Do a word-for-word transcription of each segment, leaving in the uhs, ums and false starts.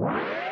What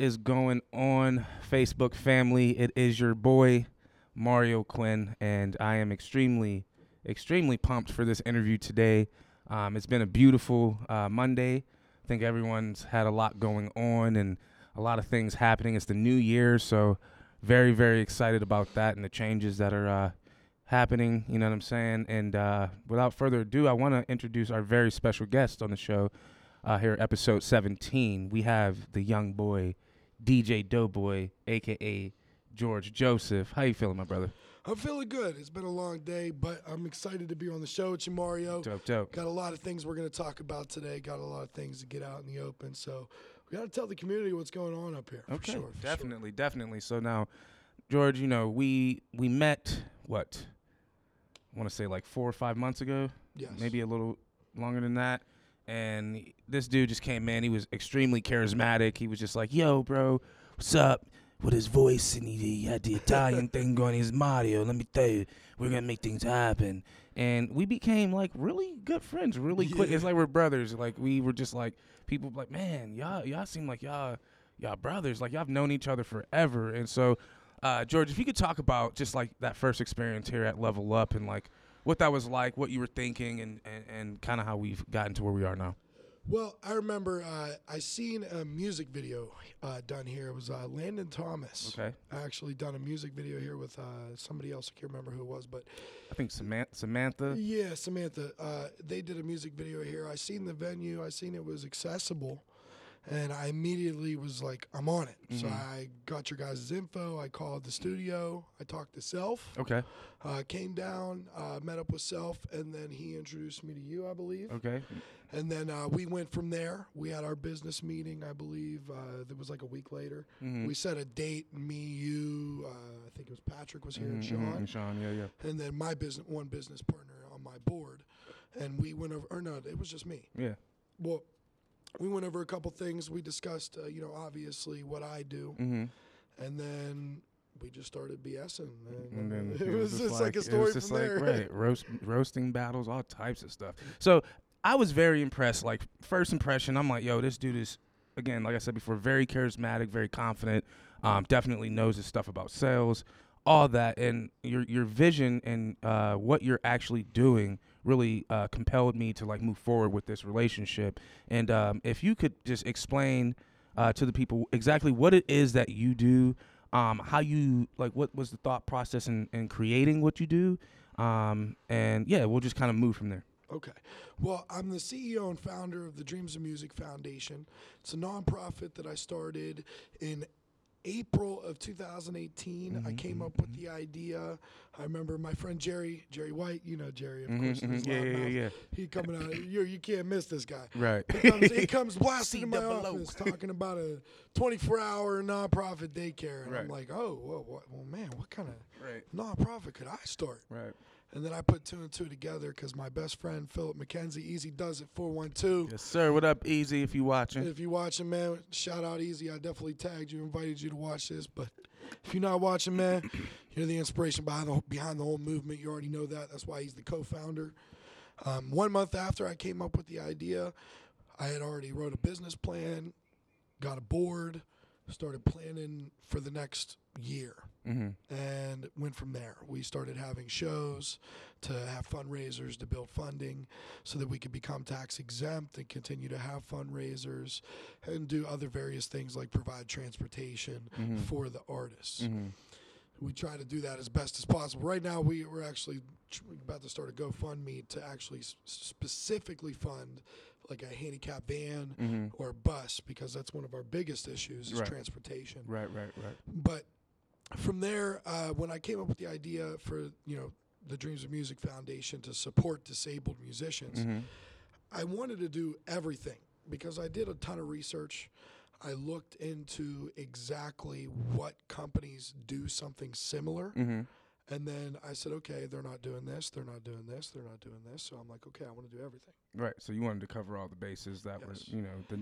is going on, Facebook family? It is your boy, Mario Quinn, and I am extremely, extremely pumped for this interview today. Um, it's been a beautiful uh, Monday. I think everyone's had a lot going on and a lot of things happening. It's the new year, so very, very excited about that and the changes that are uh, happening, you know what I'm saying? And uh, without further ado, I want to introduce our very special guest on the show. Uh, here, episode seventeen, we have the young boy, D J DoeBoy, a k a. George Joseph. How you feeling, my brother? I'm feeling good. It's been a long day, but I'm excited to be on the show with you, Mario. Dope, dope. Got a lot of things we're going to talk about today. Got a lot of things to get out in the open. So we got to tell the community what's going on up here. Okay, for sure, for definitely, sure. definitely. So now, George, you know, we we met, what, I want to say like four or five months ago? Yes. Maybe a little longer than that. And this dude just came in. He was extremely charismatic. He was just like, yo, bro, what's up? With his voice, and he, he had the Italian thing going. He's Mario. Let me tell you, we're going to make things happen. And we became, like, really good friends really yeah. quick. It's like we're brothers. Like, we were just, like, people like, man, y'all y'all seem like y'all y'all brothers. Like, y'all have known each other forever. And so, uh, George, if you could talk about just, like, that first experience here at Level Up and, like, what that was like, what you were thinking, and, and, and kind of how we've gotten to where we are now. Well, I remember uh, I seen a music video uh, done here. It was uh, Landon Thomas. Okay. I actually done a music video here with uh, somebody else. I can't remember who it was, but I think Samantha. Samantha. Yeah, Samantha. Uh, they did a music video here. I seen the venue. I seen it was accessible, and I immediately was like, I'm on it. Mm-hmm. So I got your guys' info. I called the studio. I talked to Self. Okay. Uh, came down, uh, met up with Self, and then he introduced me to you, I believe. Okay. And then uh, we went from there. We had our business meeting, I believe. Uh, it was like a week later. Mm-hmm. We set a date, me, you, uh, I think it was Patrick was here, mm-hmm, and Sean. Mm-hmm, and Sean, yeah, yeah. And then my business, one business partner on my board. And we went over, or no, it was just me. Yeah. Well, we went over a couple things. We discussed, uh, you know, obviously what I do. Mm-hmm. And then we just started BSing. And, and then it, it was just like, like a story it was just from like, there. Right, roast, roasting battles, all types of stuff. So I was very impressed. Like, first impression, I'm like, yo, this dude is, again, like I said before, very charismatic, very confident, um, definitely knows his stuff about sales, all that. And your your vision and uh, what you're actually doing really uh, compelled me to, like, move forward with this relationship. And um, if you could just explain uh, to the people exactly what it is that you do, um, how you, like, what was the thought process in, in creating what you do, um, and, yeah, we'll just kind of move from there. Okay. Well, I'm the C E O and founder of the Dreams of Music Foundation. It's a nonprofit that I started in April of two thousand eighteen. Mm-hmm. I came up with the idea. I remember my friend Jerry, Jerry White, you know Jerry, of mm-hmm, course. Mm-hmm. Yeah, yeah, yeah, yeah. He coming out, you you can't miss this guy. Right. He comes, he comes blasting in my office talking about a twenty-four hour nonprofit daycare. And right. I'm like, oh, well, what, well, man, what kind of right. nonprofit could I start? Right. And then I put two and two together because my best friend, Philip McKenzie, Easy Does It four twelve. Yes, sir. What up, Easy, if you watching? If you watching, man, shout out, Easy. I definitely tagged you, invited you to watch this. But if you're not watching, man, you're the inspiration behind the, behind the whole movement. You already know that. That's why he's the co-founder. Um, one month after I came up with the idea, I had already wrote a business plan, got a board, started planning for the next year. Mm-hmm. And went from there. We started having shows to have fundraisers to build funding so that we could become tax exempt and continue to have fundraisers and do other various things like provide transportation mm-hmm. for the artists. Mm-hmm. We try to do that as best as possible. Right now, we, we're actually tr- about to start a GoFundMe to actually s- specifically fund like a handicapped van mm-hmm. or a bus, because that's one of our biggest issues is right. transportation. Right, right, right. But from there, uh, when I came up with the idea for, you know, the Dreams of Music Foundation to support disabled musicians, mm-hmm. I wanted to do everything because I did a ton of research. I looked into exactly what companies do something similar. Mm-hmm. And then I said, okay, they're not doing this, they're not doing this, they're not doing this. So I'm like, okay, I want to do everything. Right. So you wanted to cover all the bases that yes. were, you know, the,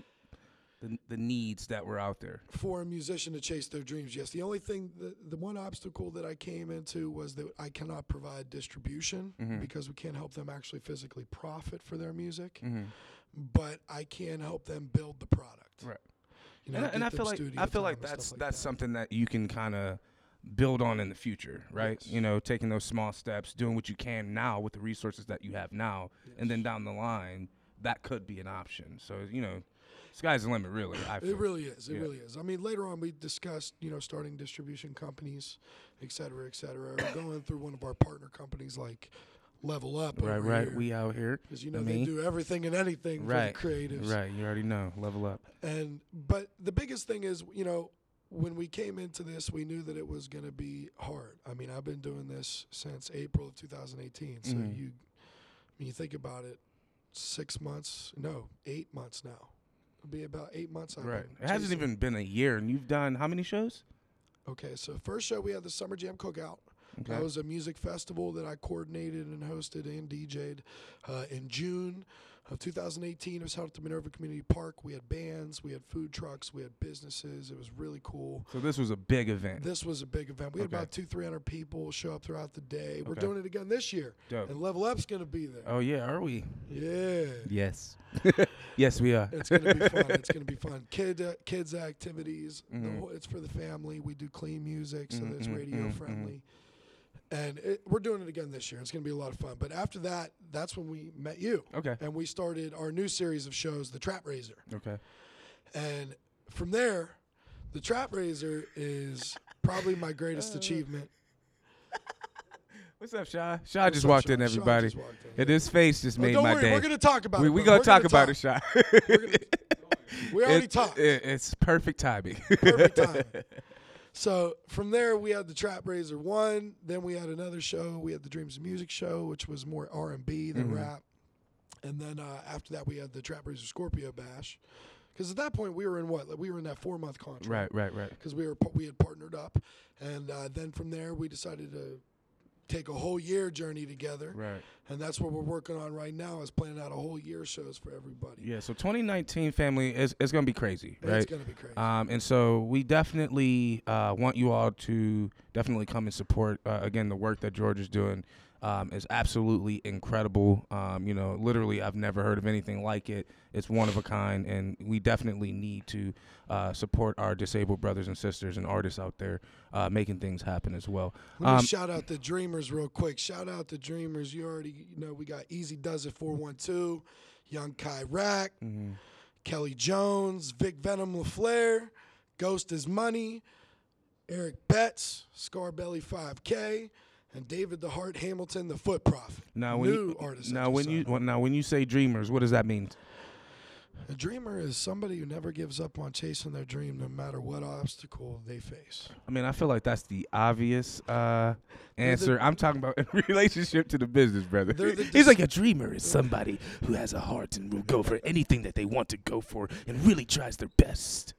the the needs that were out there. For a musician to chase their dreams, yes. The only thing, the, the one obstacle that I came into was that I cannot provide distribution mm-hmm. because we can't help them actually physically profit for their music. Mm-hmm. But I can help them build the product. Right. You know, and and I feel like I feel like that's like that's that. something that you can kind of build on in the future, right? Yes. You know, taking those small steps, doing what you can now with the resources that you have now, yes. and then down the line, that could be an option. So, you know, sky's the limit, really. I feel. It really is. It yeah. really is. I mean, later on, we discussed, you know, starting distribution companies, et cetera, et cetera, going through one of our partner companies like Level Up. Right, over right. Here. We out here. Because, you know, I mean. they do everything and anything right. for the creatives. Right, you already know. Level Up. And but the biggest thing is, you know, when we came into this, we knew that it was going to be hard. I mean, I've been doing this since April of two thousand eighteen. So mm-hmm. you, when you think about it, six months, no, eight months now. It'll be about eight months. I've right. It hasn't even been a year, and you've done how many shows? Okay, so first show we had the Summer Jam Cookout. Okay. That was a music festival that I coordinated and hosted and D J'd uh, in June of two thousand eighteen. It was held at the Minerva Community Park. We had bands, we had food trucks, we had businesses. It was really cool. So this was a big event. This was a big event. We okay. had about two, three hundred people show up throughout the day. Okay. We're doing it again this year. Dope. And Level Up's going to be there. Oh, yeah, are we? Yeah. Yes. Yes, we are. It's going to be fun. It's going to be fun. Kid, uh, kids' activities. Mm-hmm. The whole, it's for the family. We do clean music, so mm-hmm, it's radio-friendly. Mm-hmm. And it, we're doing it again this year. It's going to be a lot of fun. But after that, that's when we met you. Okay. And we started our new series of shows, The Trap Razor. Okay. And from there, The Trap Razor is probably my greatest achievement. What's up, Shy? Shy just, up, walked Sha? In, Sha just walked in, everybody. And his face just made oh, my worry, day. We're going to talk about we, it. We're going to talk about it, Shy. We already it's, talked. It, it's perfect timing. Perfect timing. So from there, we had the Trap Razor one. Then we had another show. We had the Dreams of Music show, which was more R and B than mm-hmm. rap. And then uh, after that, we had the Trap Razor Scorpio Bash. Because at that point, we were in what? Like, we were in that four-month contract. Right, right, right. Because we, we had partnered up. And uh, then from there, we decided to take a whole year journey together. Right. And that's what we're working on right now is planning out a whole year shows for everybody. Yeah, so twenty nineteen, family, is it's going to be crazy, right? It's going to be crazy. Um, and so we definitely uh, want you all to definitely come and support, uh, again, the work that George is doing um, is absolutely incredible. Um, you know, literally, I've never heard of anything like it. It's one of a kind, and we definitely need to uh, support our disabled brothers and sisters and artists out there uh, making things happen as well. Let me um, shout out the Dreamers real quick. Shout out the Dreamers. You already you know we got Easy Does It four one two, Young Kai Rock, mm-hmm. Kelly Jones, Vic Venom LaFleur, Ghost Is Money, Eric Betts, Scarbelly five K, and David the Heart Hamilton, the Foot Prophet. Now when New you, artists. Now when you well, now when you say Dreamers, what does that mean? A dreamer is somebody who never gives up on chasing their dream no matter what obstacle they face. I mean, I feel like that's the obvious uh, answer. The, I'm talking about in relationship to the business, brother. The dis- He's like, a dreamer is somebody who has a heart and will go for anything that they want to go for and really tries their best.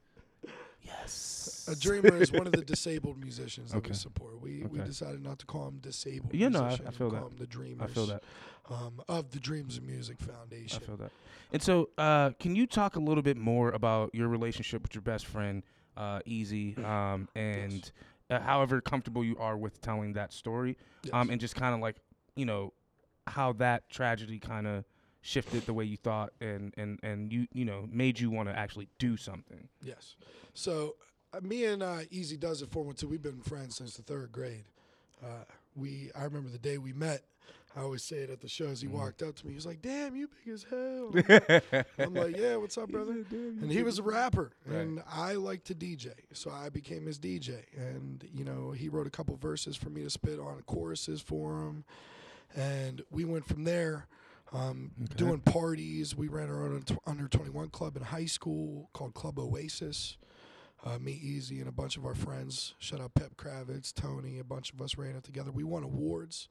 Yes. A dreamer is one of the disabled musicians that okay. we support. We okay. we decided not to call them disabled you know, musicians. I, I feel that. Call them the Dreamers. I feel that. Um, of the Dreams of Music Foundation. I feel that. And so uh, can you talk a little bit more about your relationship with your best friend, uh, Easy, um, and yes. uh, however comfortable you are with telling that story, yes. um, and just kind of like, you know, how that tragedy kind of shifted the way you thought and, and, and you you know, made you want to actually do something. Yes. So uh, me and uh, Easy Does It four one two, we've been friends since the third grade. Uh, we I remember the day we met. I always say it at the shows. He mm-hmm. walked up to me. He was like, damn, you big as hell. I'm like, yeah, what's up, brother? Like, and he was a rapper, right. and I liked to D J, so I became his D J. And, you know, he wrote a couple verses for me to spit on choruses for him. And we went from there um, okay. doing parties. We ran our own under twenty-one club in high school called Club Oasis. Uh, me, Easy, and a bunch of our friends. Shout out Pep Kravitz, Tony, a bunch of us ran it together. We won awards,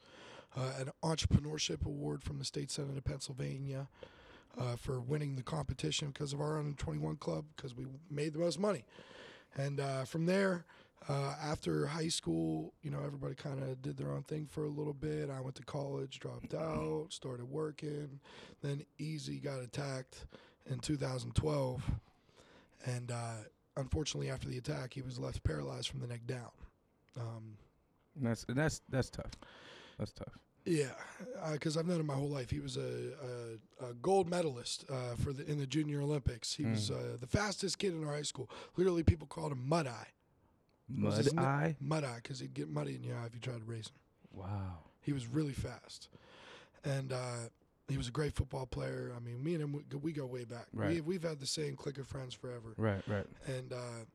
uh, an entrepreneurship award from the State Senate of Pennsylvania uh, for winning the competition because of our under twenty-one club, because we made the most money. And uh, from there, uh, after high school, you know, everybody kind of did their own thing for a little bit. I went to college, dropped out, started working. Then Easy got attacked in two thousand twelve, and uh, unfortunately, after the attack, he was left paralyzed from the neck down. Um, and that's and that's that's tough. That's tough. Yeah, because uh, I've known him my whole life. He was a, a, a gold medalist uh, for the in the Junior Olympics. He mm. was uh, the fastest kid in our high school. Literally, people called him Mud Eye. Mud Eye? Mud Eye, because he'd get muddy in your eye if you tried to race him. Wow. He was really fast, and uh, he was a great football player. I mean, me and him, we, we go way back. Right. We, we've had the same clique of friends forever. Right, right. And uh,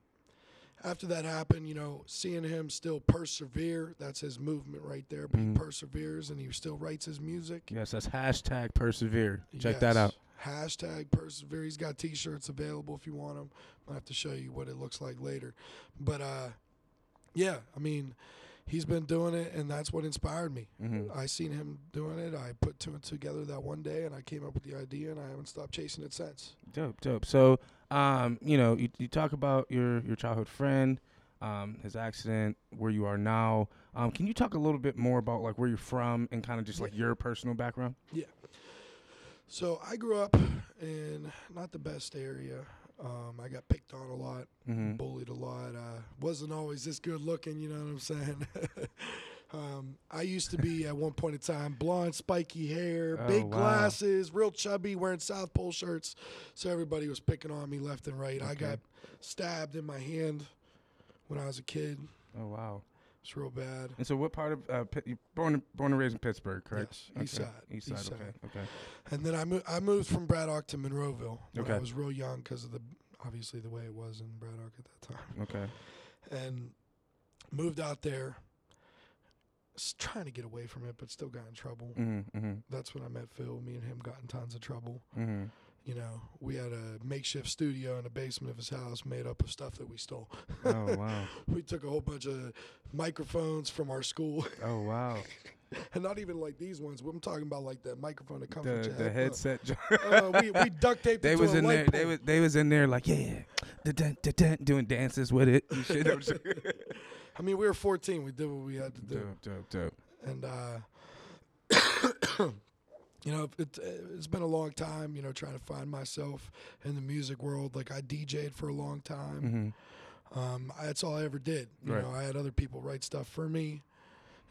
after that happened, you know, seeing him still persevere, that's his movement right there. But mm. he perseveres, and he still writes his music. Yes, that's hashtag persevere. Check yes. that out. Hashtag persevere. He's got T-shirts available if you want them. I'll have to show you what it looks like later. But, uh, yeah, I mean, he's been doing it, and that's what inspired me. Mm-hmm. I seen him doing it. I put two and two together that one day, and I came up with the idea, and I haven't stopped chasing it since. Dope, dope. So, um, you know, you, you talk about your, your childhood friend, um, his accident, where you are now. Um, can you talk a little bit more about, like, where you're from and kind of just, like, your personal background? Yeah. So I grew up in not the best area. Um, I got picked on a lot, mm-hmm. bullied a lot. I wasn't always this good looking, you know what I'm saying? um, I used to be, at one point in time, blonde, spiky hair, oh, big wow. glasses, real chubby, wearing South Pole shirts. So everybody was picking on me left and right. Okay. I got stabbed in my hand when I was a kid. Oh, wow. It's real bad. And so what part of uh, – you're born, born and raised in Pittsburgh, correct? Yes, okay. East Side. East Side, East Side. Okay. okay. And then I, mo- I moved from Braddock to Monroeville when okay. I was real young because of the – obviously the way it was in Braddock at that time. Okay. And moved out there, was trying to get away from it but still got in trouble. Mm-hmm, mm-hmm. That's when I met Phil. Me and him got in tons of trouble. Mm-hmm. You know, we had a makeshift studio in the basement of his house made up of stuff that we stole. Oh, wow. We took a whole bunch of microphones from our school. Oh, wow. And not even like these ones. I'm talking about like that microphone that comes the, with your the head headset. uh, we, we duct taped they it to was a in light there, they was, they was in there like, yeah, da, da, da, da, doing dances with it. And shit. I mean, we were fourteen. We did what we had to do. Dope, dope, dope. And, uh... you know, it, it's been a long time, you know, trying to find myself in the music world. Like, I DJed for a long time. Mm-hmm. Um, I, that's all I ever did. You right. know, I had other people write stuff for me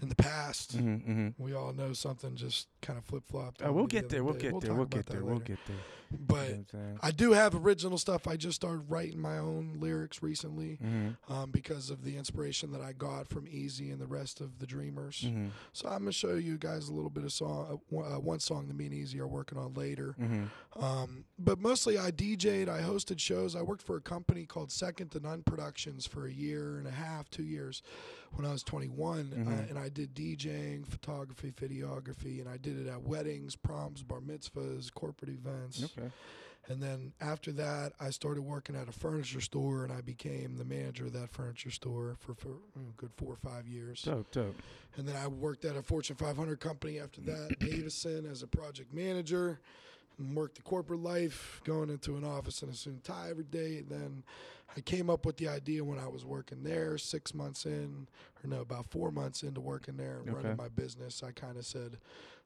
in the past. Mm-hmm, mm-hmm. We all know something just kind of flip-flopped. Oh, we'll get there. We'll get we'll there. We'll get there. We'll get there. But you know I do have original stuff. I just started writing my own lyrics recently mm-hmm. um, because of the inspiration that I got from Easy and the rest of the Dreamers. Mm-hmm. So I'm going to show you guys a little bit of song, uh, one song that me and Easy are working on later. Mm-hmm. Um, but mostly I DJed. I hosted shows. I worked for a company called Second to None Productions for a year and a half, two years when I was twenty-one. Mm-hmm. I, and I I did DJing, photography, videography, and I did it at weddings, proms, bar mitzvahs, corporate events. Okay. And then after that, I started working at a furniture store, and I became the manager of that furniture store for, for a good four or five years. Dope, dope. And then I worked at a Fortune five hundred company after that, Davison, as a project manager, and worked the corporate life, going into an office in a suit and tie every day. And then I came up with the idea when I was working there, six months in, or no, about four months into working there and okay. running my business. I kind of said,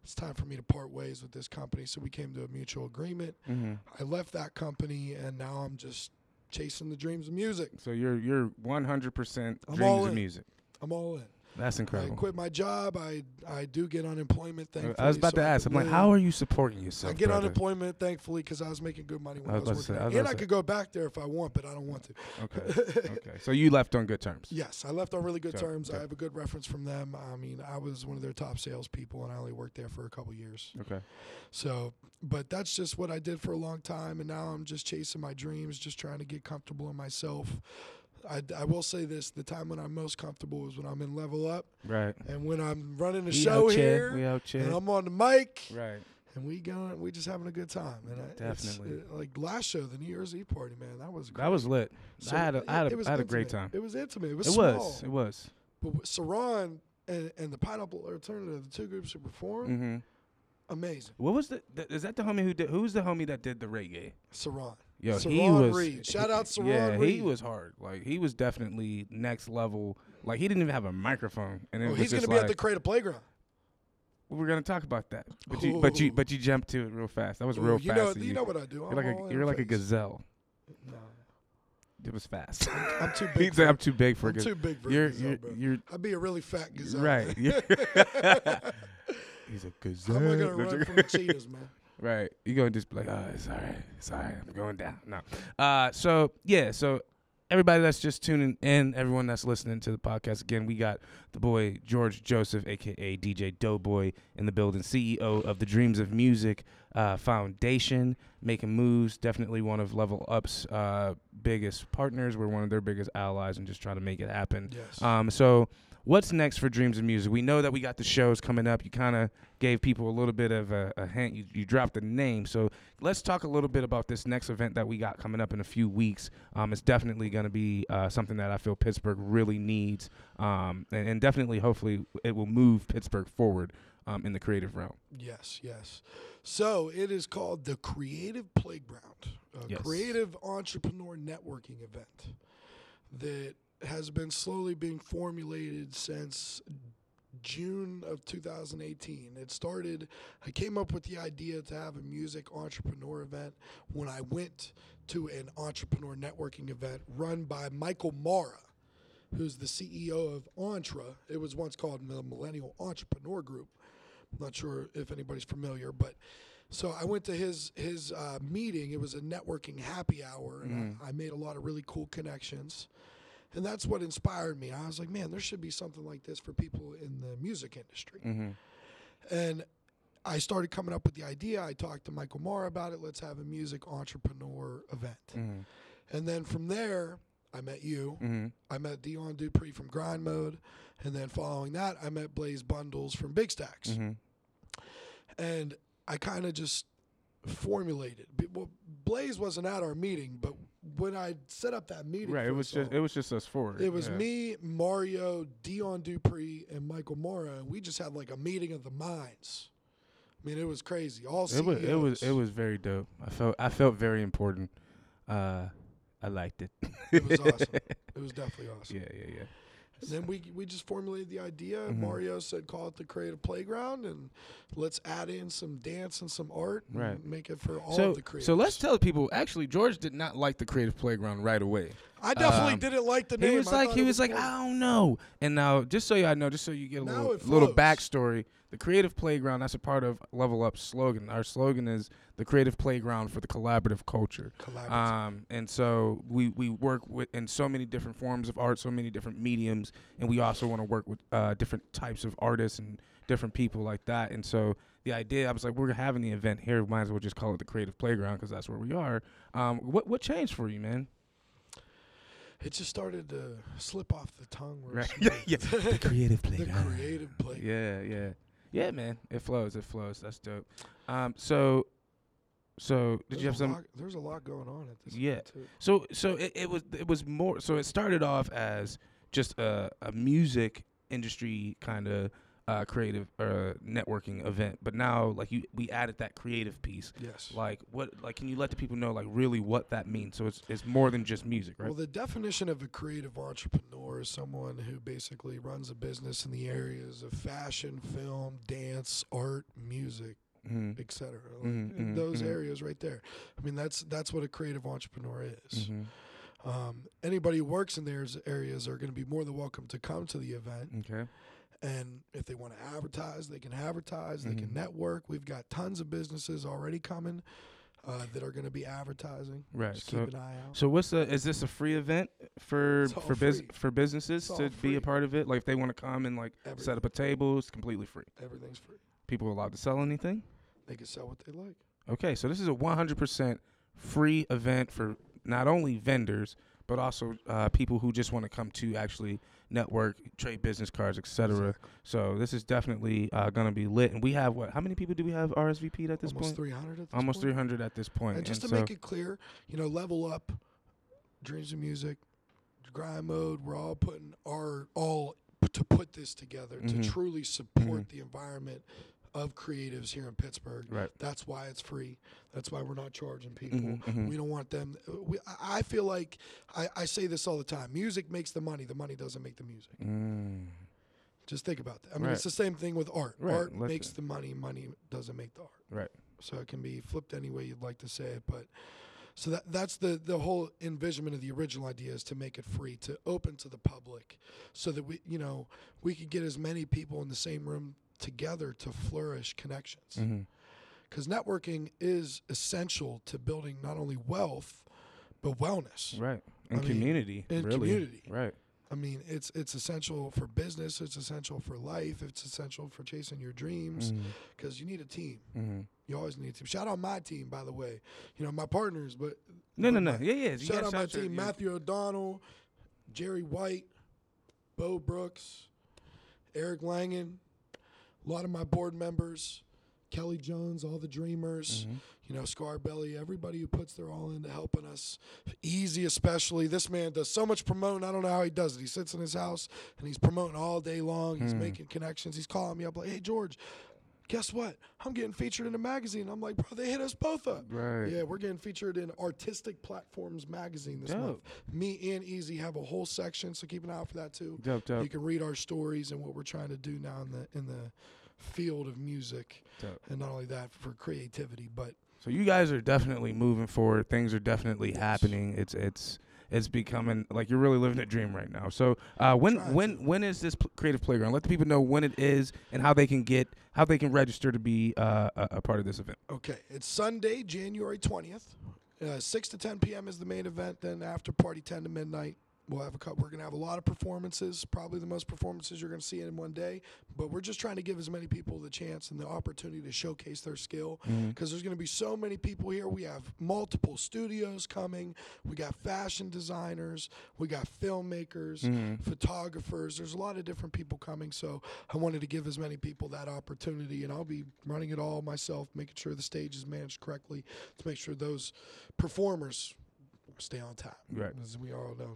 it's time for me to part ways with this company. So we came to a mutual agreement. Mm-hmm. I left that company, and now I'm just chasing the dreams of music. So you're you're one hundred percent I'm dreams of music. I'm all in. That's incredible. I quit my job. I I do get unemployment, thankfully. I was about so to ask. I'm like, how are you supporting yourself, I get brother? Unemployment, thankfully, because I was making good money when I was, I was working. Say, I was and I say. could go back there if I want, but I don't want to. Okay. okay. So you left on good terms. Yes. I left on really good so, terms. Okay. I have a good reference from them. I mean, I was one of their top salespeople, and I only worked there for a couple years. Okay. So, but that's just what I did for a long time, and now I'm just chasing my dreams, just trying to get comfortable in myself. I, I will say this, the time when I'm most comfortable is when I'm in Level Up. Right. And when I'm running the we show here. We out here. And I'm on the mic. Right. And we going, we just having a good time. And I, definitely, it, like last show, the New Year's Eve party, man, that was great. That was lit. So I had a, I had a, I had a great time. It was intimate. It was it small. Was, it was. But Saron and, and the Pineapple Alternative, the two groups who performed, mm-hmm. amazing. What was the, the? Is that the homie who did? Who's the homie that did the reggae? Saron. Yo, Saron he was. Reed. Shout out Saron yeah, Reed. Yeah, he was hard. Like he was definitely next level. Like he didn't even have a microphone. And it well, was he's just gonna be like, at the Creative Playground. We're gonna talk about that, but you, but you, but you jumped to it real fast. That was Ooh, real you fast. Know, you know what I do. I'm you're like a, you're like a gazelle. No, it was fast. I'm too big. for, I'm too big for. I'm too big for. You're, a gazelle, you're, bro. You're, I'd be a really fat gazelle. Right. He's a gazelle. I'm not gonna run from cheetahs, man. Right. You're gonna just be like, oh, it's all right, it's all right. I'm going down. No. Uh. So yeah. So. Everybody that's just tuning in, everyone that's listening to the podcast, again, we got the boy George Joseph, a k a. D J DoeBoy, in the building, C E O of the Dreams of Music uh, Foundation, making moves, definitely one of Level Up's uh, biggest partners. We're one of their biggest allies and just trying to make it happen. Yes. Um, so what's next for Dreams of Music? We know that we got the shows coming up. You kind of gave people a little bit of a, a hint. You, you dropped the name. So let's talk a little bit about this next event that we got coming up in a few weeks. Um, it's definitely going to be uh, something that I feel Pittsburgh really needs, um, and, and definitely, hopefully, it will move Pittsburgh forward um, in the creative realm. Yes, yes. So it is called the Creative Playground, a yes. creative entrepreneur networking event that has been slowly being formulated since June of two thousand eighteen. It started, I came up with the idea to have a music entrepreneur event when I went to an entrepreneur networking event run by Michael Mara, who's the C E O of Entra. It was once called the Millennial Entrepreneur Group. I'm not sure if anybody's familiar, but so I went to his his uh, meeting. It was a networking happy hour, and mm. I, I made a lot of really cool connections. And that's what inspired me. I was like, man, there should be something like this for people in the music industry. Mm-hmm. And I started coming up with the idea. I talked to Michael Mara about it. Let's have a music entrepreneur event. Mm-hmm. And then from there, I met you. Mm-hmm. I met Dion Dupree from Grind Mode. And then following that, I met Blaze Bundles from Big Stacks. Mm-hmm. And I kind of just formulated. Well, Blaze wasn't at our meeting, but when I set up that meeting, right, it was just it was just us four. It was yeah. me, Mario, Dion Dupree, and Michael Mara, and we just had like a meeting of the minds. I mean, it was crazy. All C E Os. It was it was it was very dope. I felt I felt very important. Uh, I liked it. It was awesome. It was definitely awesome. Yeah, yeah, yeah. And then we we just formulated the idea. Mm-hmm. Mario said, "Call it the Creative Playground, and let's add in some dance and some art, and right. make it for all so, of the creators." So let's tell people. Actually, George did not like the Creative Playground right away. I definitely um, didn't like the name. He was I like, he was like, cool. I don't know. And now, just so y'all know, just so you get a now little little backstory, the Creative Playground. That's a part of Level Up's slogan. Our slogan is the Creative Playground for the collaborative culture. Collaborative. Um, and so we we work with in so many different forms of art, so many different mediums, and we also want to work with uh, different types of artists and different people like that. And so the idea, I was like, we're having the event here. Might as well just call it the Creative Playground because that's where we are. Um, what what changed for you, man? It just started to slip off the tongue. Right. yeah. The Creative Playground. The Creative Playground. Yeah, yeah. Yeah, man. It flows. It flows. That's dope. Um, so, so did there's you have some? Lot, there's a lot going on at this yeah. point, too. So, so it, it was it was more, so it started off as just a, a music industry kind of uh, creative uh, networking event. But now, like, you, we added that creative piece. Yes. Like, what? Like, can you let the people know, like, really what that means? So it's it's more than just music, right? Well, the definition of a creative entrepreneur is someone who basically runs a business in the areas of fashion, film, dance, art, music, mm-hmm. et cetera. Like, mm-hmm. those mm-hmm. areas right there. I mean, that's that's what a creative entrepreneur is. Mm-hmm. Um, anybody who works in those areas are going to be more than welcome to come to the event. Okay. And if they want to advertise, they can advertise, mm-hmm. they can network. We've got tons of businesses already coming uh, that are going to be advertising. Right. Just so keep an eye out. So what's the, is this a free event for for bus- for businesses to free. be a part of it? Like if they want to come and like Everything. set up a table, it's completely free. Everything's free. People are allowed to sell anything? They can sell what they like. Okay, so this is a one hundred percent free event for not only vendors, but also uh, people who just want to come to actually network, trade business cards, et cetera. Exactly. So this is definitely uh, going to be lit. And we have what? How many people do we have R S V P'd at this Almost point? three hundred at this Almost point. three hundred at this point. And just and to so make it clear, you know, Level Up, Dreams of Music, Grind Mode, we're all putting our all to put this together, mm-hmm. to truly support mm-hmm. the environment of creatives here in Pittsburgh. Right. That's why it's free. That's why we're not charging people. Mm-hmm, mm-hmm. We don't want them. We, I feel like I, I say this all the time. Music makes the money. The money doesn't make the music. Mm. Just think about that. I mean, right. it's the same thing with art. Right. Art Let's makes the money. Money doesn't make the art. Right. So it can be flipped any way you'd like to say it. But so that that's the, the whole envisionment of the original idea, is to make it free, to open to the public, so that we, you know, we could get as many people in the same room together to flourish connections, because mm-hmm. networking is essential to building not only wealth but wellness, right? And I community, mean, and really. community, right? I mean, it's it's essential for business, it's essential for life, it's essential for chasing your dreams, because mm-hmm. you need a team. Mm-hmm. You always need a team. Shout out my team, by the way. You know, my partners, but no, no, no, yeah, yeah. Shout out my team: your, yeah. Matthew O'Donnell, Jerry White, Bo Brooks, Eric Langen. A lot of my board members, Kelly Jones, all the dreamers, mm-hmm. you know, Scarbelly, everybody who puts their all into helping us. Easy, especially. This man does so much promoting. I don't know how he does it. He sits in his house and he's promoting all day long. He's mm. making connections. He's calling me up like, hey, George, guess what? I'm getting featured in a magazine. I'm like, bro, they hit us both up. Right. Yeah, we're getting featured in Artistic Platforms magazine this dope. month. Me and Easy have a whole section, so keep an eye out for that too. Dope, dope. You can read our stories and what we're trying to do now in the in the field of music, dope. and not only that, for creativity. But so you guys are definitely moving forward. Things are definitely yes. happening. It's it's it's becoming like you're really living a dream right now. So uh, when when to. when is this P- Creative Playground? Let the people know when it is and how they can get how they can register to be uh, a, a part of this event. Okay, it's Sunday, January twentieth, uh, six to ten p.m. is the main event. Then after party, ten to midnight. We'll have a couple. We're gonna have a lot of performances, probably the most performances you're gonna see in one day. But we're just trying to give as many people the chance and the opportunity to showcase their skill, because mm-hmm. there's gonna be so many people here. We have multiple studios coming. We got fashion designers. We got filmmakers, mm-hmm. photographers. There's a lot of different people coming. So I wanted to give as many people that opportunity, and I'll be running it all myself, making sure the stage is managed correctly to make sure those performers stay on top. Right. As we all know,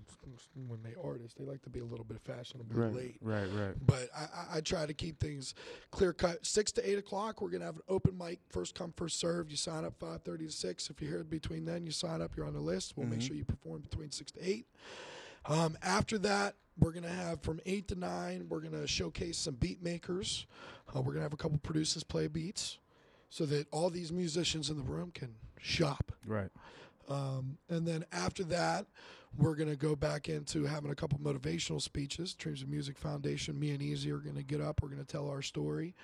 when they artists, they like to be a little bit fashionable right, late. Right, right. But I, I try to keep things clear cut. six to eight o'clock, we're going to have an open mic, first come, first served. You sign up five thirty to six. If you're here between then, you sign up, you're on the list. We'll mm-hmm. make sure you perform between six to eight. Um, after that, we're going to have from eight to nine, we're going to showcase some beat makers. Uh, we're going to have a couple producers play beats so that all these musicians in the room can shop. Right. Um, and then after that, we're going to go back into having a couple motivational speeches. Dreams of Music Foundation, me and Easy are going to get up. We're going to tell our story.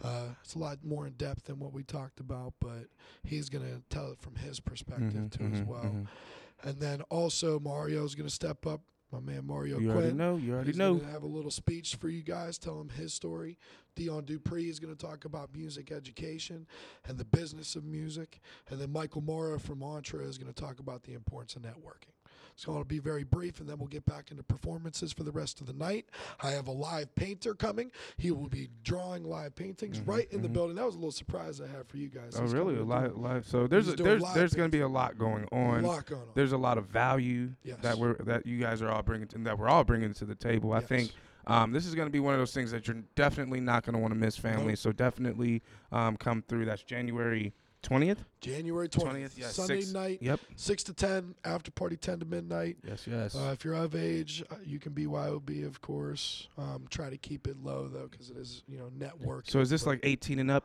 Uh, it's a lot more in depth than what we talked about, but he's going to tell it from his perspective, mm-hmm, too, mm-hmm, as well. Mm-hmm. And then also Mario's going to step up. My man Mario Quinn. You already know. You already know. He's going to have a little speech for you guys, tell him his story. Dion Dupree is going to talk about music education and the business of music. And then Michael Mara from Mantra is going to talk about the importance of networking. So it'll be very brief, and then we'll get back into performances for the rest of the night. I have a live painter coming. He will be drawing live paintings mm-hmm, right in mm-hmm. the building. That was a little surprise I had for you guys. Oh, He's really? A live, live. So there's a, there's there's going to be a lot going on. A lot going on. There's a lot of value yes. that we're that you guys are all bringing to, that we're all bringing to the table. Yes. I think. Um, this is going to be one of those things that you're definitely not going to want to miss, family. No. So definitely um, come through. That's January. twentieth? January twentieth. twentieth yeah, Sunday six, night. Yep. six to ten. After party ten to midnight. Yes, yes. Uh, if you're of age, uh, you can be Y O B, of course. Um, try to keep it low, though, because it is, you know, networking. So is this like eighteen and up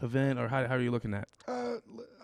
event, or how, how are you looking at? Uh,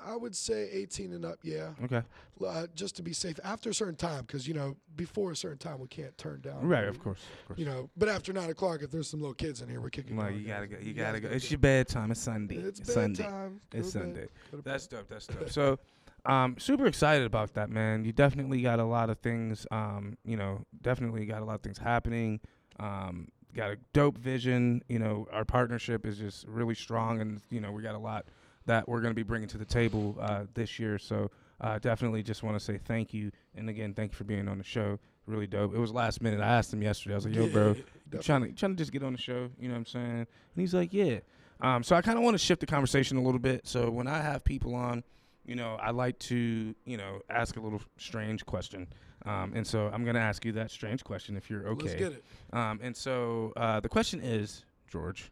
I would say eighteen and up, yeah. Okay. Uh, just to be safe. After a certain time, because, you know, before a certain time, we can't turn down. Right, of course, of course. You know, but after nine o'clock, if there's some little kids in here, we're kicking well, you gotta go. You, you gotta, gotta go. go. It's your bedtime. It's Sunday. It's, it's Sunday. It's Sunday. That's dope. That's dope. So, um, super excited about that, man. You definitely got a lot of things, um, you know, definitely got a lot of things happening. Um, got a dope vision, you know, our partnership is just really strong, and you know we got a lot that we're going to be bringing to the table uh this year, so uh, definitely just want to say thank you. And again, thank you for being on the show. Really dope. It was last minute. I asked him yesterday. I was like, yo, bro, you trying to trying to just get on the show. You know what I'm saying? And he's like, yeah. Um, so I kind of want to shift the conversation a little bit. So when I have people on, you know, I like to, you know, ask a little strange question. Um, and so I'm going to ask you that strange question if you're okay. Let's get it. Um, and so uh, the question is, George,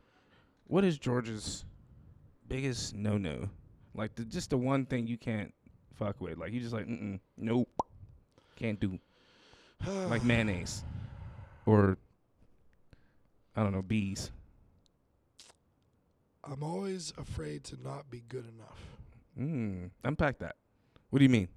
what is George's biggest no-no? Like, the, just the one thing you can't fuck with. Like, you just like, mm-mm, nope, can't do. Like mayonnaise or, I don't know, bees. I'm always afraid to not be good enough. Mm, unpack that. What do you mean?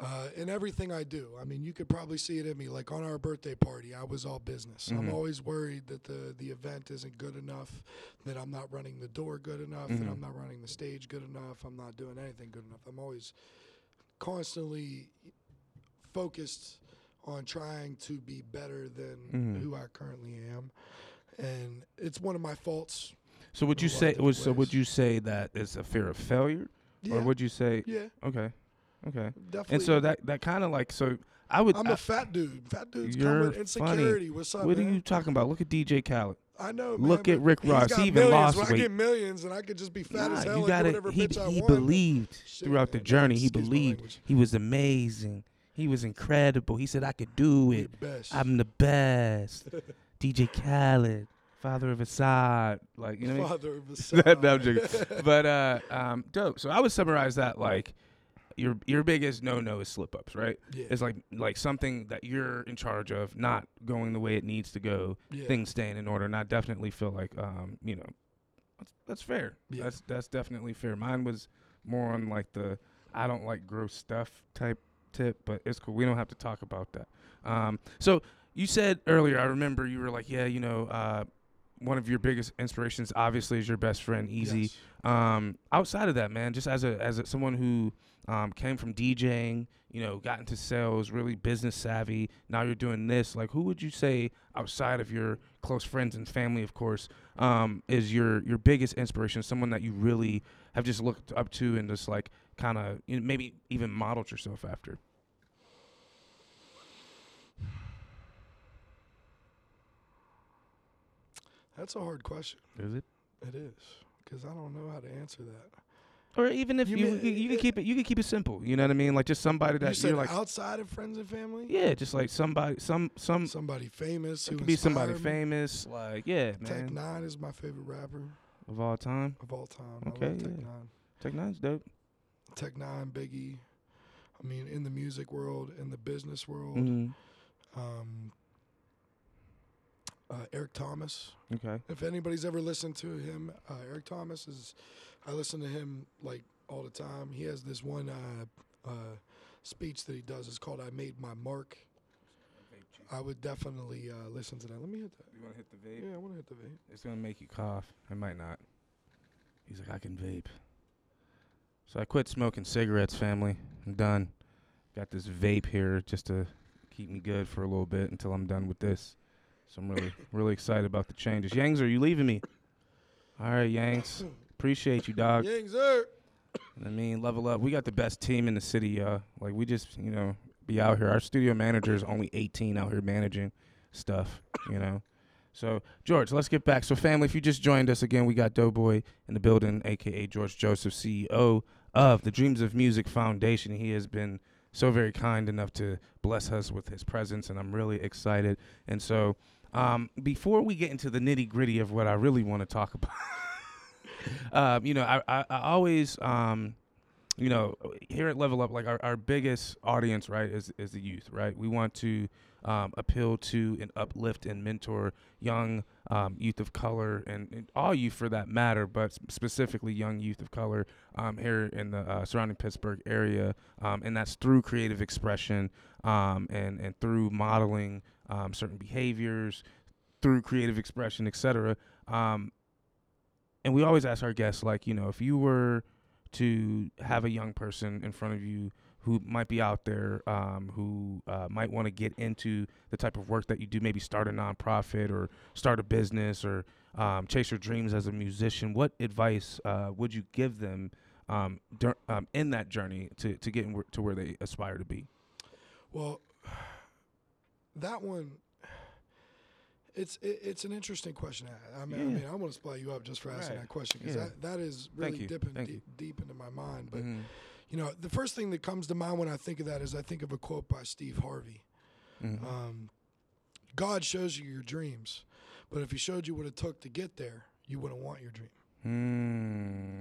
Uh, in everything I do. I mean, you could probably see it in me. Like on our birthday party, I was all business. Mm-hmm. I'm always worried that the, the event isn't good enough, that I'm not running the door good enough, mm-hmm. that I'm not running the stage good enough, I'm not doing anything good enough. I'm always constantly focused on trying to be better than mm-hmm. who I currently am. And it's one of my faults. So would you say was, so would you say that it's a fear of failure? Yeah. Or would you say yeah. Okay. Okay. Definitely. And so that that kind of like so I would I'm I, a fat dude. Fat dudes come with insecurity. Funny. What's up? What man? Are you talking about? Look at D J Khaled. I know. Man, look at Rick Ross. He even lost weight. I get millions and I could just be fat nah, as hell. You gotta, whatever he, bitch I he want. believed Shit, throughout man, the journey. Man, he believed he was amazing. He was incredible. He said I could do it. I'm the best. D J Khaled. Father of a side, like you know, father of a side. No, I'm joking. But uh, um, dope. So I would summarize that like your your biggest no no is slip ups, right? Yeah. It's like like something that you're in charge of, not going the way it needs to go, yeah. things staying in order. And I definitely feel like um, you know, that's, that's fair. Yeah. That's that's definitely fair. Mine was more on like the I don't like gross stuff type tip, but it's cool. We don't have to talk about that. Um, so you said earlier, I remember you were like, yeah, you know. Uh, One of your biggest inspirations, obviously, is your best friend, Easy. Yes. Um, outside of that, man, just as a as a, someone who um, came from DJing, you know, got into sales, really business savvy. Now you're doing this. Like, who would you say outside of your close friends and family, of course, um, is your your biggest inspiration? Someone that you really have just looked up to and just like kind of you know, maybe even modeled yourself after. That's a hard question. Is it? It is, because I don't know how to answer that. Or even if you you, mean, you, you it, can keep it you can keep it simple. You know what I mean? Like just somebody that you said you're like outside of friends and family. Yeah, just like somebody, some some somebody famous. It could be somebody me. famous. Like yeah, man. Tech N nine ne is my favorite rapper of all time. Of all time. Okay, I love Tech yeah. N nine ne. Tech N nine's dope. Tech N nine ne, Biggie. I mean, in the music world, in the business world, mm-hmm. um. Uh, Eric Thomas. Okay. If anybody's ever listened to him, uh, Eric Thomas is, I listen to him like all the time. He has this one uh, uh, speech that he does. It's called "I Made My Mark." I would definitely uh, listen to that. Let me hit that. You want to hit the vape? Yeah, I want to hit the vape. It's going to make you cough. I might not. He's like, I can vape. So I quit smoking cigarettes, family. I'm done. Got this vape here just to keep me good for a little bit until I'm done with this. So I'm really, really excited about the changes. Yangs, are you leaving me? All right, Yangs. Appreciate you, dog. Yangs, sir. I mean, level up. We got the best team in the city, y'all. Like, we just, you know, be out here. Our studio manager is only eighteen out here managing stuff, you know. So, George, let's get back. So, family, if you just joined us again, we got DoeBoy in the building, a k a. George Joseph, C E O of the Dreams of Music Foundation. He has been so very kind enough to bless us with his presence, and I'm really excited. And so... Um, before we get into the nitty gritty of what I really want to talk about, um, you know, I, I, I always, um, you know, here at Level Up, like our, our biggest audience, right, is, is the youth, right? We want to um, appeal to and uplift and mentor young um, youth of color and, and all youth for that matter, but specifically young youth of color um, here in the uh, surrounding Pittsburgh area. Um, and that's through creative expression um, and, and through modeling. Um, certain behaviors through creative expression, et cetera. Um, and we always ask our guests, like, you know, if you were to have a young person in front of you who might be out there, um, who uh, might want to get into the type of work that you do, maybe start a nonprofit or start a business or um, chase your dreams as a musician, what advice uh, would you give them um, dur- um in that journey to to get in, to where they aspire to be? Well, that one, it's it, it's an interesting question. I, I mean, yeah. I mean, I'm gonna split you up just for asking right. that question because yeah. that, that is really dipping deep, deep into my mind. But mm-hmm. you know, the first thing that comes to mind when I think of that is I think of a quote by Steve Harvey. Mm-hmm. Um, God shows you your dreams, but if He showed you what it took to get there, you wouldn't want your dream. Hmm.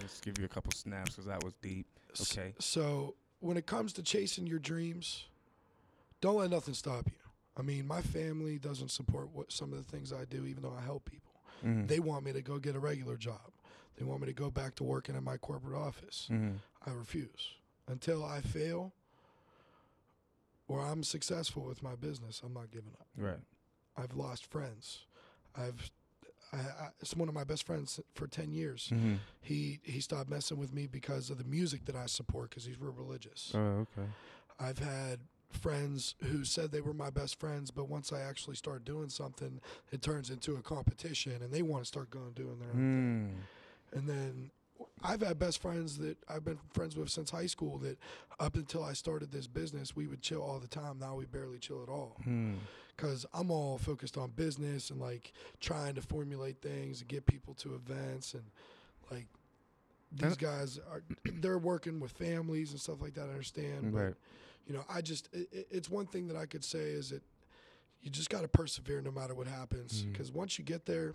Let's give you a couple snaps because that was deep. Okay. So when it comes to chasing your dreams, don't let nothing stop you. I mean, my family doesn't support what some of the things I do, even though I help people. Mm-hmm. They want me to go get a regular job. They want me to go back to working in my corporate office. Mm-hmm. I refuse. Until I fail or I'm successful with my business, I'm not giving up. Right. I've lost friends. I've I, I, it's one of my best friends for ten years. Mm-hmm. He he stopped messing with me because of the music that I support because he's real religious. Oh, okay. I've had friends who said they were my best friends, but once I actually start doing something, it turns into a competition, and they want to start going doing their own mm. thing. And then I've had best friends that I've been friends with since high school that up until I started this business, we would chill all the time. Now we barely chill at all. Mm. Because I'm all focused on business and, like, trying to formulate things and get people to events. And, like, these guys, are they're working with families and stuff like that, I understand. Right. But, you know, I just it, – it's one thing that I could say is that you just got to persevere no matter what happens. Because mm. once you get there,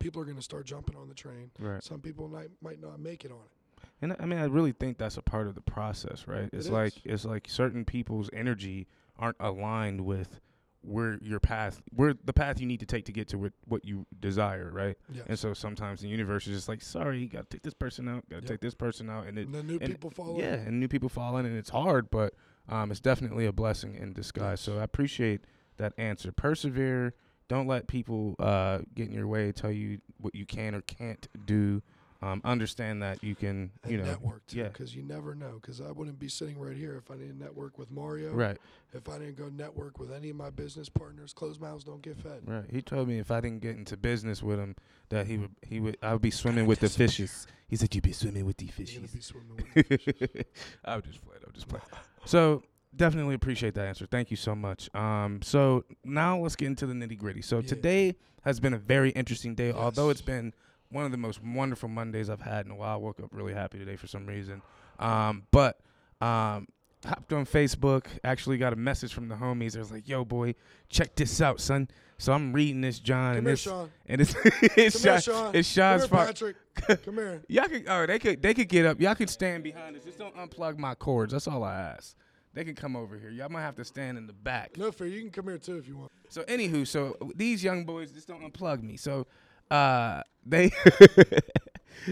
people are going to start jumping on the train. Right. Some people might, might not make it on it. And, I mean, I really think that's a part of the process, right? It's it like It's like certain people's energy aren't aligned with – where your path, where the path you need to take to get to what you desire, right? Yes. And so sometimes the universe is just like, sorry, you got to take this person out, got to yep. take this person out. And, it, and then new and people fall in. Yeah, and new people fall in, and it's hard, but um, it's definitely a blessing in disguise. Yes. So I appreciate that answer. Persevere. Don't let people uh, get in your way, tell you what you can or can't do. Um, understand that you can, and you know, network too, because yeah. you never know. Because I wouldn't be sitting right here if I didn't network with Mario. Right. If I didn't go network with any of my business partners, closed mouths don't get fed. Right. He told me if I didn't get into business with him, that he would, he would, I would be swimming God, with the fishes. He said, "You'd be swimming with the fishes." You'd be swimming with the fishes. I would just play. I would just play. So definitely appreciate that answer. Thank you so much. Um. So now let's get into the nitty gritty. So yeah. today has been a very interesting day, yes. although it's been one of the most wonderful Mondays I've had in a while. I woke up really happy today for some reason. Um, but um, hopped on Facebook, actually got a message from the homies. They was like, yo, boy, check this out, son. So I'm reading this, John. Come and here, this, Sean. And it's, it's Come Sean, here, Sean. It's Sean's Come here, Patrick. Come here. Y'all could, oh, they could, they could get up. Y'all could stand behind us. Just don't unplug my cords. That's all I ask. They can come over here. Y'all might have to stand in the back. No fear. You can come here, too, if you want. So, anywho, so these young boys just don't unplug me. So, Uh, they,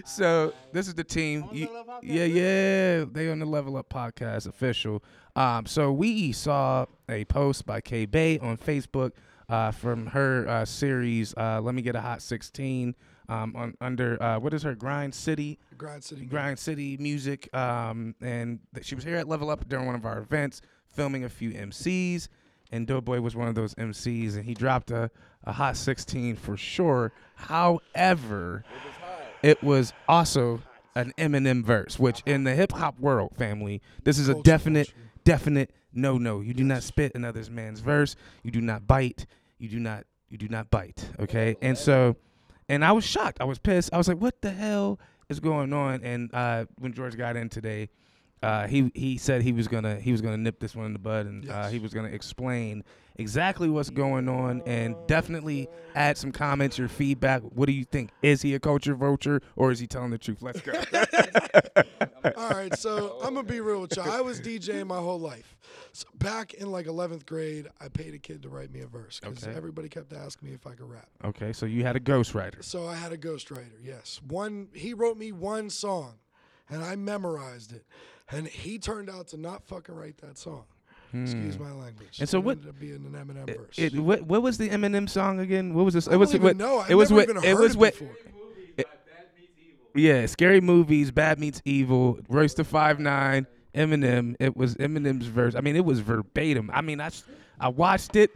so this is the team. You, yeah, yeah. They on the Level Up Podcast official. Um, so we saw a post by Kay Bay on Facebook, uh, from her, uh, series, uh, Let Me Get a Hot sixteen, um, on under, uh, what is her Grind City, Grind City, Grind City Music. Um, and th- she was here at Level Up during one of our events, filming a few M Cs. And DoeBoy was one of those M Cs, and he dropped a, a hot sixteen for sure. However, it was, it was also an Eminem verse, which in the hip-hop world, family, this is a definite, definite no-no. You do not spit another man's verse. You do not bite. You do not You do not bite, okay? And so, and I was shocked. I was pissed. I was like, what the hell is going on? And uh, when George got in today, Uh, he he said he was gonna he was gonna nip this one in the bud, and yes. uh, he was gonna explain exactly what's going on, and definitely add some comments, your feedback. What do you think? Is he a culture vulture, or is he telling the truth? Let's go. All right, so I'm gonna be real with you. I was DJing my whole life. So back in like eleventh grade, I paid a kid to write me a verse because okay. everybody kept asking me if I could rap. Okay, so you had a ghostwriter. So I had a ghostwriter. Yes, one he wrote me one song, and I memorized it. And he turned out to not fucking write that song. Hmm. Excuse my language. And so it what? Ended up being an Eminem it, verse. It, what, what was the Eminem song again? What was this? I it was don't even what, know. I've it was never what, even heard it, was it what, before. Scary Movies by Bad Meets Evil. Yeah, Scary Movies, Bad Meets Evil, Royce the five nine, Eminem. It was Eminem's verse. I mean, it was verbatim. I mean, I I watched it.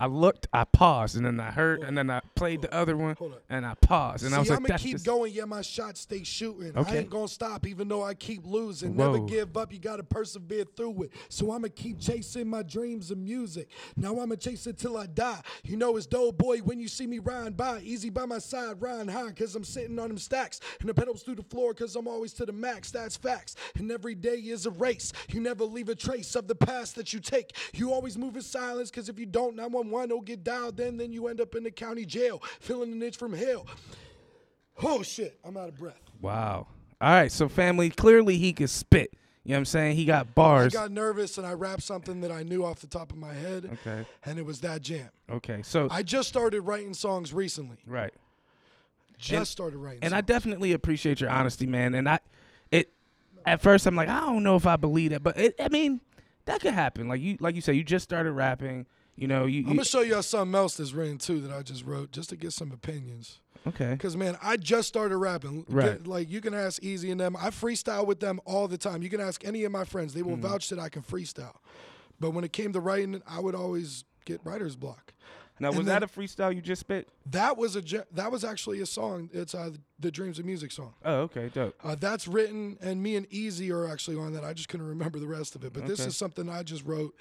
I looked, I paused, and then I heard, and then I played the other one, and I paused. And See, I was like, I'm going to keep just... going. Yeah, my shots stay shooting. Okay. I ain't going to stop, even though I keep losing. Whoa. Never give up. You got to persevere through it. So I'm going to keep chasing my dreams of music. Now I'm going to chase it till I die. You know it's DoeBoy when you see me riding by. Easy by my side, riding high, because I'm sitting on them stacks. And the pedals through the floor, because I'm always to the max. That's facts. And every day is a race. You never leave a trace of the past that you take. You always move in silence, because if you don't, nine one one don't get dialed, then then you end up in the county jail, feeling an itch from hell. Oh, shit. I'm out of breath. Wow. All right. So, family, clearly he could spit. You know what I'm saying? He got bars. I got nervous, and I rapped something that I knew off the top of my head. Okay. And it was that jam. Okay. So I just started writing songs recently. Right. Just and, started writing and songs. And I definitely appreciate your honesty, man. And I, it, at first, I'm like, I don't know if I believe that. But, it, I mean, that could happen. Like you, like you said, you just started rapping. You know, you, you I'm going to show y'all something else that's written, too, that I just wrote, just to get some opinions. Okay. Because, man, I just started rapping. Right. Like, you can ask Easy and them. I freestyle with them all the time. You can ask any of my friends. They will mm. vouch that I can freestyle. But when it came to writing, I would always get writer's block. Now, and was then, that a freestyle you just spit? That was a that was actually a song. It's uh, the Dreams of Music song. Oh, okay, dope. Uh, that's written, and me and Easy are actually on that. I just couldn't remember the rest of it. But okay. This is something I just wrote.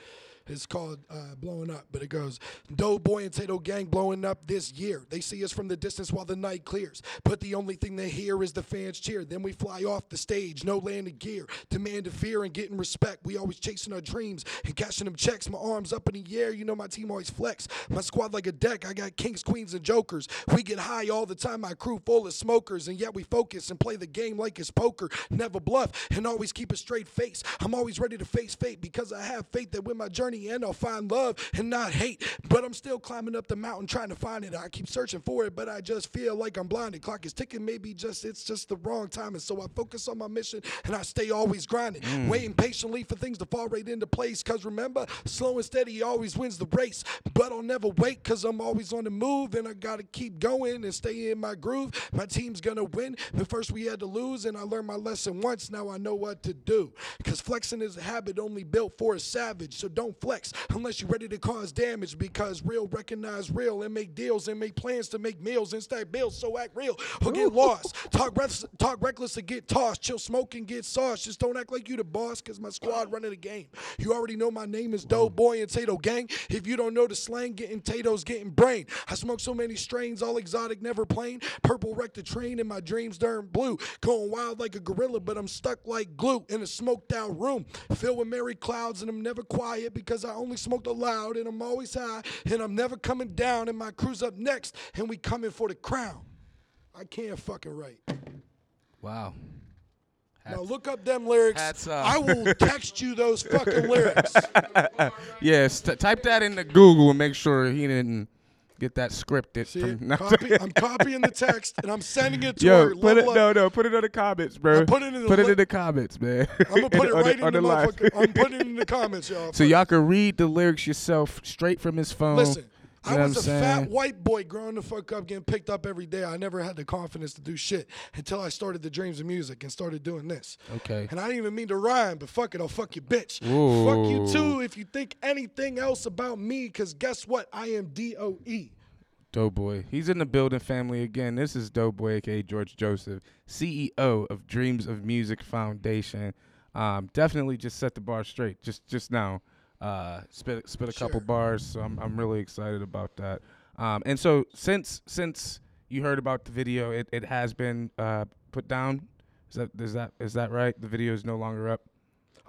It's called uh, Blowing Up, but it goes, DoeBoy and Tato gang blowing up this year. They see us from the distance while the night clears. But the only thing they hear is the fans cheer. Then we fly off the stage, no land of gear. Demand of fear and getting respect. We always chasing our dreams and cashing them checks. My arms up in the air, you know my team always flex. My squad like a deck, I got kings, queens, and jokers. We get high all the time, my crew full of smokers. And yet we focus and play the game like it's poker. Never bluff and always keep a straight face. I'm always ready to face fate because I have faith that with my journey, and I'll find love and not hate. But I'm still climbing up the mountain trying to find it. I keep searching for it, but I just feel like I'm blinded. Clock is ticking, maybe just it's just the wrong time. And so I focus on my mission and I stay always grinding, mm. waiting patiently for things to fall right into place. Cause remember, slow and steady always wins the race. But I'll never wait cause I'm always on the move. And I gotta keep going and stay in my groove. My team's gonna win, but first we had to lose. And I learned my lesson once, now I know what to do. Cause flexing is a habit only built for a savage. So don't flex unless you're ready to cause damage, because real recognize real and make deals and make plans to make meals and stack bills. So act real or get lost. Talk, ref- talk reckless or get tossed. Chill, smoke, and get sauce. Just don't act like you the boss, because my squad running the game. You already know my name is DoeBoy and Tato gang. If you don't know the slang, getting Tato's getting brain. I smoke so many strains, all exotic, never plain. Purple wrecked the train and my dreams turned blue. Going wild like a gorilla, but I'm stuck like glue in a smoked out room. Filled with merry clouds and I'm never quiet because I only smoked aloud and I'm always high and I'm never coming down and my crew's up next and we coming for the crown. I can't fucking write. Wow. Hats. Now look up them lyrics. Hats up. I will text you those fucking lyrics. Yes, t- type that into Google and make sure he didn't get that scripted. See, from, copy, I'm copying the text and I'm sending it to Yo, her. Put it, no, no, put it in the comments, bro. Put it in the, put li- it in the comments, man. I'm gonna put it right the, in the, the motherfucker. I'm putting it in the comments, y'all. So y'all can read the lyrics yourself straight from his phone. Listen, you know I was a saying? fat white boy growing the fuck up, getting picked up every day. I never had the confidence to do shit until I started the Dreams of Music and started doing this. Okay. And I didn't even mean to rhyme, but fuck it, I'll fuck your bitch. Ooh. Fuck you too if you think anything else about me, because guess what? I am D O E. DoeBoy. He's in the building, family. Again, this is DoeBoy, a k a. George Joseph, C E O of Dreams of Music Foundation. Um, definitely just set the bar straight just just now. Uh, spit spit a sure. couple bars, so I'm I'm really excited about that. Um, and so since since you heard about the video, it, it has been uh, put down. Is that is that is that right? The video is no longer up.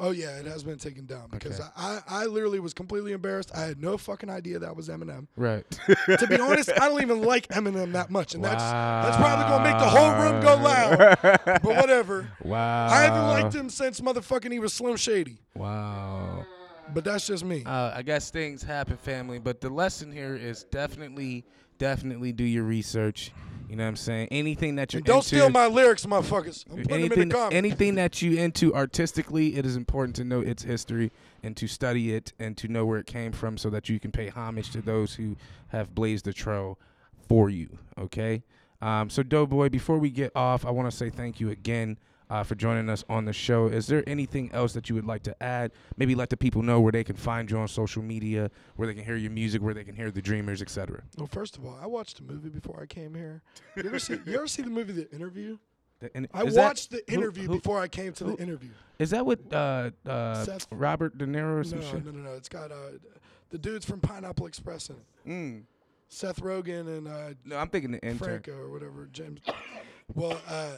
Oh, yeah, it has been taken down because okay. I, I, I literally was completely embarrassed. I had no fucking idea that was Eminem. Right. To be honest, I don't even like Eminem that much, and wow. that's that's probably going to make the whole room go loud, but whatever. Wow. I haven't liked him since motherfucking he was Slim Shady. Wow. But that's just me. Uh, I guess things happen, family, but the lesson here is definitely, definitely do your research. You know what I'm saying? Anything that you're and don't into. Don't steal my lyrics, motherfuckers. I'm putting anything, them in the comments. Anything that you into artistically, it is important to know its history and to study it and to know where it came from so that you can pay homage to those who have blazed the trail for you, okay? Um, so, DoeBoy, before we get off, I want to say thank you again. uh, for joining us on the show. Is there anything else that you would like to add? Maybe let the people know where they can find you on social media, where they can hear your music, where they can hear The Dreamers, et cetera. Well, first of all, I watched a movie before I came here. You ever see, you ever see the movie The Interview? The in- I watched that, The Interview who, who, before I came to who, The Interview. Is that with uh, uh, Robert De Niro or some no, shit? No, no, no. It's got uh, the dudes from Pineapple Express in it. Mm. Seth Rogen and uh, no, I'm thinking the intern. Franco or whatever, James. Well, uh,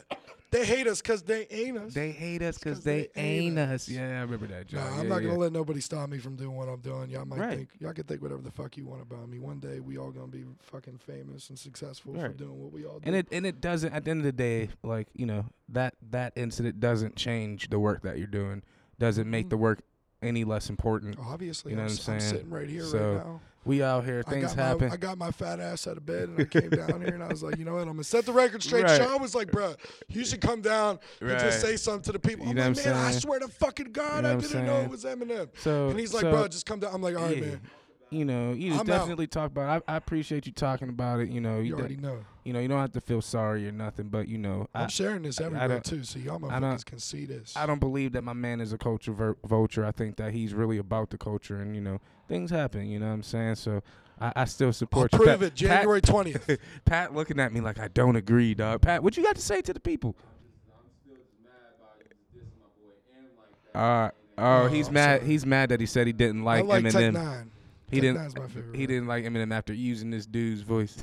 they hate us because they ain't us. They hate us because they, they ain't us. us. Yeah, I remember that, John. Nah, I'm yeah, not yeah. going to let nobody stop me from doing what I'm doing. Y'all might right. think, y'all can think whatever the fuck you want about me. One day, we all going to be fucking famous and successful right. for doing what we all do. And it, and it doesn't, at the end of the day, like, you know, that, that incident doesn't change the work that you're doing. Doesn't make mm-hmm. the work any less important. Obviously, you know I'm, what I'm, saying? I'm sitting right here so, right now. We out here. Things I happen. My, I got my fat ass out of bed, and I came down here, and I was like, you know what? I'm going to set the record straight. Right. Sean was like, bro, you should come down and right. just say something to the people. You I'm like, man, saying? I swear to fucking God, you know I didn't saying? know it was Eminem. So, and he's like, so, bro, just come down. I'm like, all right, yeah. man. You know, you just definitely out. talk about it. I, I appreciate you talking about it. You know, you, you already de- know. You know, you don't have to feel sorry or nothing, but you know, I'm I, sharing this everywhere too, so y'all motherfuckers can see this. I don't believe that my man is a culture ver- vulture. I think that he's really about the culture, and you know, things happen. You know what I'm saying? So I, I still support I'll you. Prove Pat, it, January twentieth. Pat looking at me like I don't agree, dog. Pat, what you got to say to the people? I'm still mad about you dissing my boy M like that. All right. Oh, he's I'm mad. Sorry. He's mad that he said he didn't like, like Eminem. Tech N nine ne. He didn't, favorite, he right? didn't like Eminem after using this dude's voice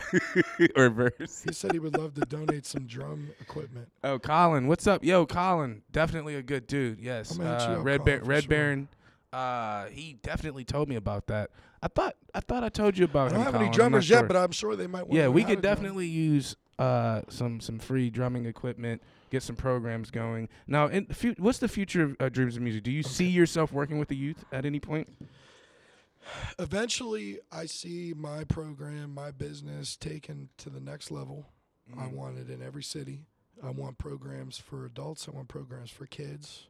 or verse. He said he would love to donate some drum equipment. Oh, Colin, what's up? Yo, Colin, definitely a good dude. Yes, uh, Red, Colin, Bar- Red sure. Baron. Uh, he definitely told me about that. I thought I thought I told you about. I don't him, have Colin. any drummers sure. yet, but I'm sure they might. want Yeah, to we could definitely use uh, some some free drumming equipment. Get some programs going. Now, in the fu- what's the future of uh, Dreams of Music? Do you okay. see yourself working with the youth at any point? Eventually, I see my program, my business taken to the next level. Mm-hmm. I want it in every city. I want programs for adults. I want programs for kids.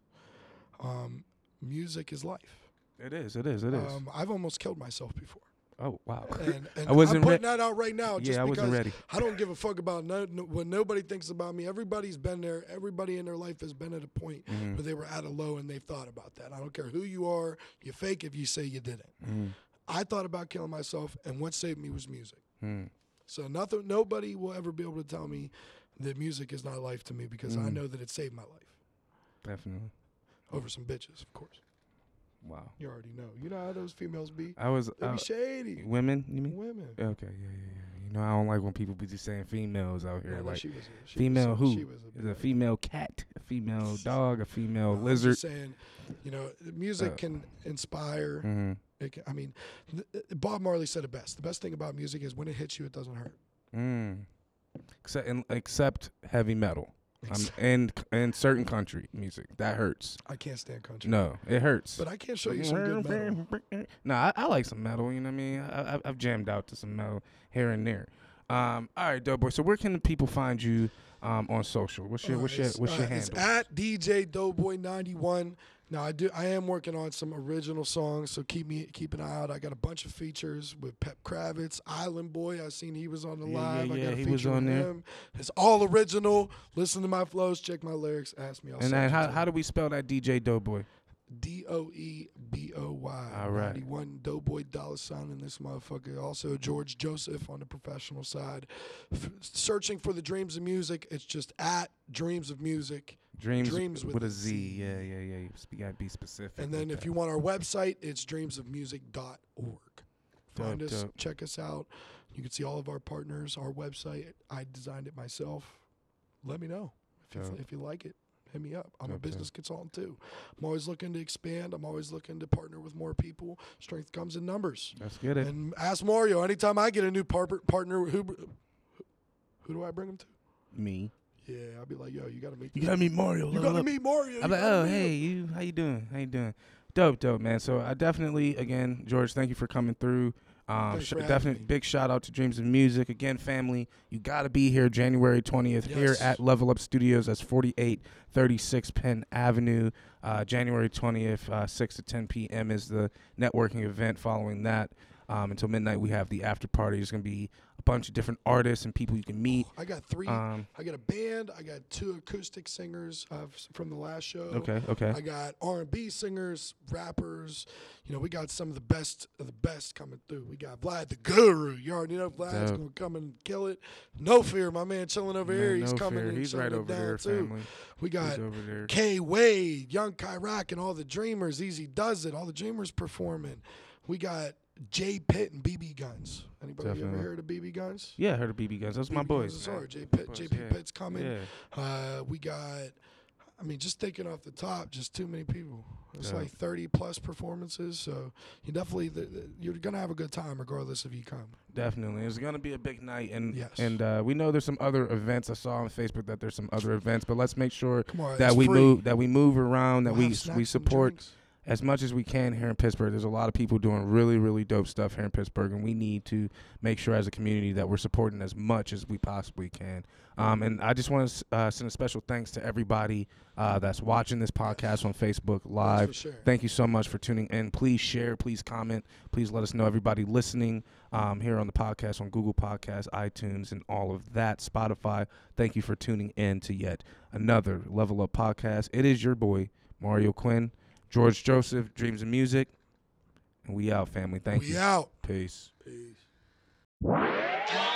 Um, music is life. It is. It is. It is. Um, I've almost killed myself before. Oh, wow. And, and I wasn't I'm putting re- that out right now just yeah, I because wasn't ready. I don't give a fuck about no, no, what nobody thinks about me. Everybody's been there. Everybody in their life has been at a point mm-hmm. where they were at a low and they've thought about that. I don't care who you are. You're fake if you say you didn't. Mm-hmm. I thought about killing myself, and what saved me was music. Mm-hmm. So nothing, nobody will ever be able to tell me that music is not life to me because mm-hmm. I know that it saved my life. Definitely. Over some bitches, of course. Wow. You already know. You know how those females be? I was they be uh, shady. Women, you mean? Women. Okay, yeah, yeah, yeah. You know, I don't like when people be just saying females out here. Yeah, like, she was a, she female was who? She was a, a female cat, a female dog, a female no, lizard. I'm just saying, you know, music uh, can inspire. Mm-hmm. It can, I mean, th- Bob Marley said it best. The best thing about music is when it hits you, it doesn't hurt. Mm. Except, in, except heavy metal. I'm and and certain country music that hurts. I can't stand country. No, it hurts. But I can't show you some good metal. No, I, I like some metal. You know what I mean? I, I, I've jammed out to some metal here and there. Um, all right, DoeBoy. So where can the people find you um, on social? What's your uh, what's your what's uh, your handle? It's at D J DoeBoy ninety-one. Now I do I am working on some original songs, so keep me keep an eye out. I got a bunch of features with Pep Kravitz, Island Boy. I seen he was on the yeah, live. Yeah, I got yeah, a feature was on with there. him. It's all original. Listen to my flows, check my lyrics, ask me all. And then how how do we spell that D J DoeBoy? D O E B O Y. All right. ninety-one DoeBoy dollar sign in this motherfucker. Also George Joseph on the professional side. F- searching for the Dreams of Music. It's just at Dreams of Music. Dreams, dreams with, with a Z. Z. Yeah, yeah, yeah. You got to be specific. And then if that. you want our website, it's dreams of music dot org. Find dope, us, dope. check us out. You can see all of our partners, our website. I designed it myself. Let me know if you, if you like it. Hit me up. I'm dope, a business dope. consultant too. I'm always looking to expand. I'm always looking to partner with more people. Strength comes in numbers. Let's get it. And ask Mario. Anytime I get a new par- partner, who, who do I bring them to? Me. Yeah, I'll be like, yo, you gotta meet. You gotta meet Mario. You gotta meet Mario. I'm like, oh, hey, you, how you doing? How you doing? Dope, dope, man. So I definitely, again, George, thank you for coming through. Um, sh- definitely, big shout out to Dreams of Music again, family. You gotta be here January twentieth yes. here at Level Up Studios. That's forty-eight thirty-six Penn Avenue. Uh, January twentieth, uh, six to ten p.m. is the networking event. Following that, um, until midnight, we have the after party. There's gonna be bunch of different artists and people you can meet. I got three. Um, I got a band. I got two acoustic singers uh, from the last show. Okay, okay. I got R and B singers, rappers. You know, we got some of the best of the best coming through. We got Vlad the Guru. You already know Vlad's going to come and kill it. No Fear, my man chilling over man, here. He's no coming fear. And he's right over there, too. Family. We got K-Wade, Young Kai Rock, and all the Dreamers. Easy Does It. All the Dreamers performing. We got J. Pitt and B B Guns. Anybody Definitely. ever heard of B B Guns? Yeah, I heard of B B Guns. Those are my boys. Sorry, J. Pitt. J. P. Yeah. Pitt's coming. Yeah. Uh, we got, I mean, just thinking off the top, just too many people. It's yeah. like thirty plus performances. So you definitely, th- th- you're going to have a good time regardless if you come. Definitely. It's going to be a big night. And yes. and uh, we know there's some other events. I saw on Facebook that there's some other events, but let's make sure on, that we free. move that we move around, that we'll we we support as much as we can here in Pittsburgh. There's a lot of people doing really, really dope stuff here in Pittsburgh, and we need to make sure as a community that we're supporting as much as we possibly can. Um, and I just want to uh, send a special thanks to everybody uh, that's watching this podcast on Facebook Live. Sure. Thank you so much for tuning in. Please share. Please comment. Please let us know, everybody listening um, here on the podcast, on Google Podcasts, iTunes, and all of that, Spotify. Thank you for tuning in to yet another Level Up Podcast. It is your boy, Mario Quinn. George Joseph, Dreams of Music, and we out, family. Thank we you. We out. Peace. Peace.